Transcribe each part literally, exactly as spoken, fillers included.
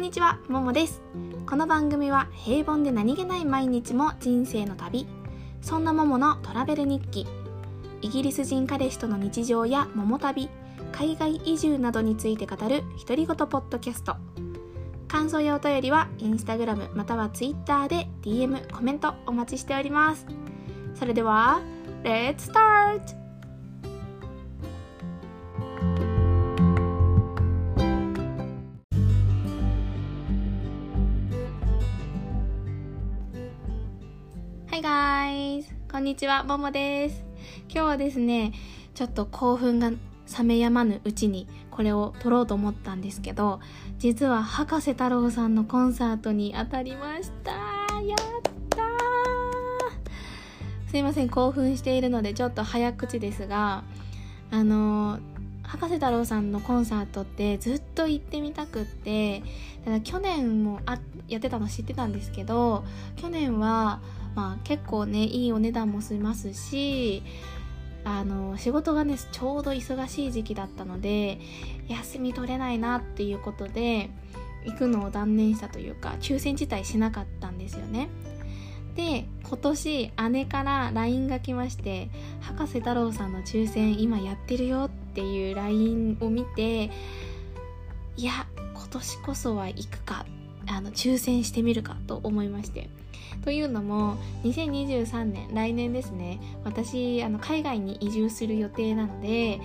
んにちは、ももです。この番組は平凡で何気ない毎日も人生の旅、そんなもものトラベル日記、イギリス人彼氏との日常やもも旅、海外移住などについて語る独り言ポッドキャスト。感想やお便りはインスタグラムまたはツイッターで ディーエム、コメントお待ちしております。それでは Let's start! こんにちは、ももです。今日はですね、ちょっと興奮が冷めやまぬうちにこれを撮ろうと思ったんですけど、実は博士太郎さんのコンサートに当たりました。やったー。すいません、興奮しているのでちょっと早口ですが、あのー、博士太郎さんのコンサートってずっと行ってみたくって、ただ去年もあやってたの知ってたんですけど、去年はまあ、結構ねいいお値段もしますし、あの仕事がねちょうど忙しい時期だったので休み取れないなっていうことで行くのを断念したというか、抽選自体しなかったんですよね。で、今年姉から ライン が来まして、博士太郎さんの抽選今やってるよっていう ライン を見て、いや今年こそは行くか、あの抽選してみるかと思いまして、というのもにせんにじゅうさんねん、来年ですね、私あの海外に移住する予定なので、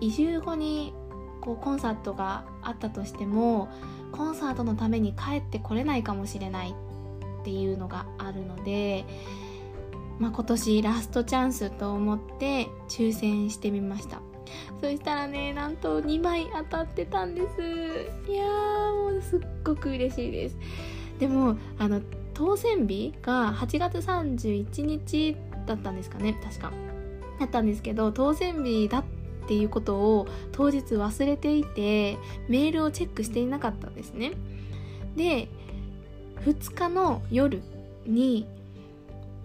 移住後にこうコンサートがあったとしてもコンサートのために帰ってこれないかもしれないっていうのがあるので、まあ、今年ラストチャンスと思って抽選してみました。そしたらね、なんとにまい当たってたんです。いやーもうすっごく嬉しいです。でもあの当選日がはちがつさんじゅういちにちだったんですかね、確かだったんですけど、当選日だっていうことを当日忘れていてメールをチェックしていなかったんですね。で、ふつかの夜に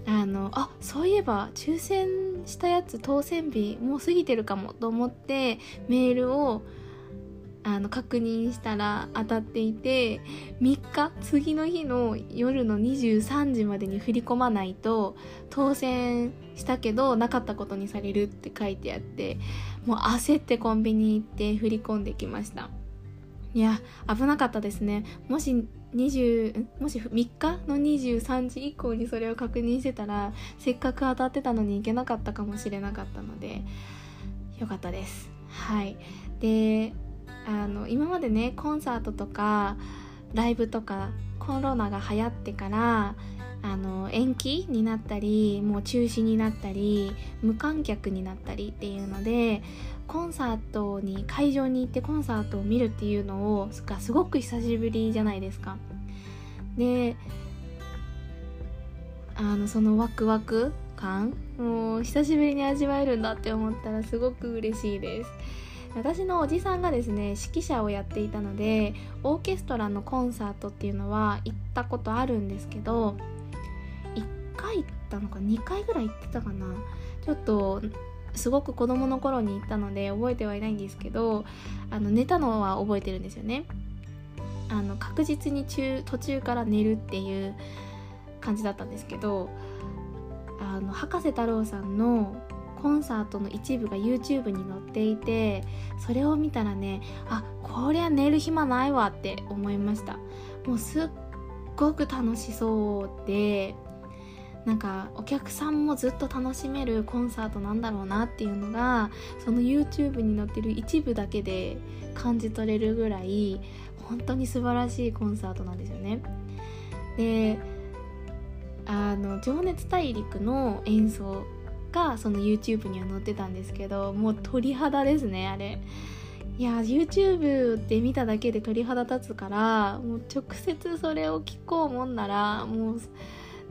あのあそういえば抽選したやつ当選日もう過ぎてるかもと思ってメールをあの確認したら当たっていて、みっか次の日の夜のにじゅうさんじまでに振り込まないと当選したけどなかったことにされるって書いてあって、もう焦ってコンビニ行って振り込んできました。いや危なかったですね。もし20もしみっかのにじゅうさんじ以降にそれを確認してたら、せっかく当たってたのに行けなかったかもしれなかったのでよかったです。はい。で、あの今までねコンサートとかライブとかコロナが流行ってからあの延期になったり、もう中止になったり、無観客になったりっていうので、コンサートに会場に行ってコンサートを見るっていうのをがすごく久しぶりじゃないですか。で、あのそのワクワク感もう久しぶりに味わえるんだって思ったらすごく嬉しいです。私のおじさんがですね指揮者をやっていたので、オーケストラのコンサートっていうのは行ったことあるんですけど、いっかい行ったのかにかいぐらい行ってたかな、ちょっとすごく子供の頃に行ったので覚えてはいないんですけど、あの寝たのは覚えてるんですよね。あの確実に中途中から寝るっていう感じだったんですけど、あの博士太郎さんのコンサートの一部が YouTube に載っていて、それを見たらね、あ、こりゃ寝る暇ないわって思いました。もうすっごく楽しそうで、なんかお客さんもずっと楽しめるコンサートなんだろうなっていうのが、その YouTube に載ってる一部だけで感じ取れるぐらい本当に素晴らしいコンサートなんですよね。で、あの情熱大陸の演奏がその YouTube には載ってたんですけど、もう鳥肌ですねあれ。いや YouTube で見ただけで鳥肌立つから、もう直接それを聞こうもんならもう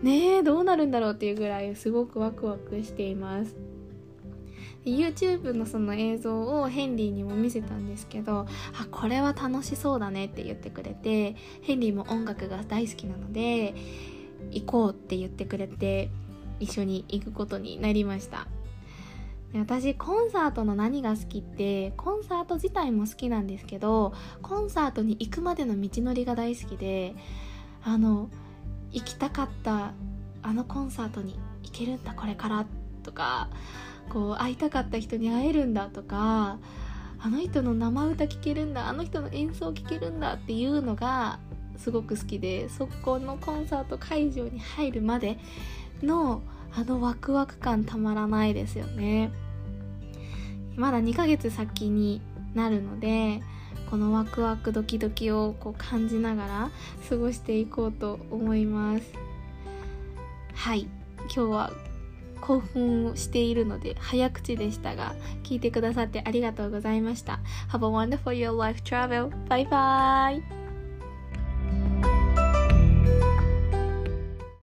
ねえどうなるんだろうっていうぐらいすごくワクワクしています。 YouTube のその映像をヘンリーにも見せたんですけど、あこれは楽しそうだねって言ってくれて、ヘンリーも音楽が大好きなので行こうって言ってくれて、一緒に行くことになりました。私コンサートの何が好きって、コンサート自体も好きなんですけど、コンサートに行くまでの道のりが大好きで、あの行きたかったあのコンサートに行けるんだこれからとか、こう会いたかった人に会えるんだとか、あの人の生歌聴けるんだ、あの人の演奏聴けるんだっていうのがすごく好きで、そこのコンサート会場に入るまでのあのワクワク感たまらないですよね。まだにかげつ先になるので、このワクワクドキドキをこう感じながら過ごしていこうと思います。はい、今日は興奮をしているので早口でしたが、聞いてくださってありがとうございました。 Have a wonderful your life travel. Bye bye.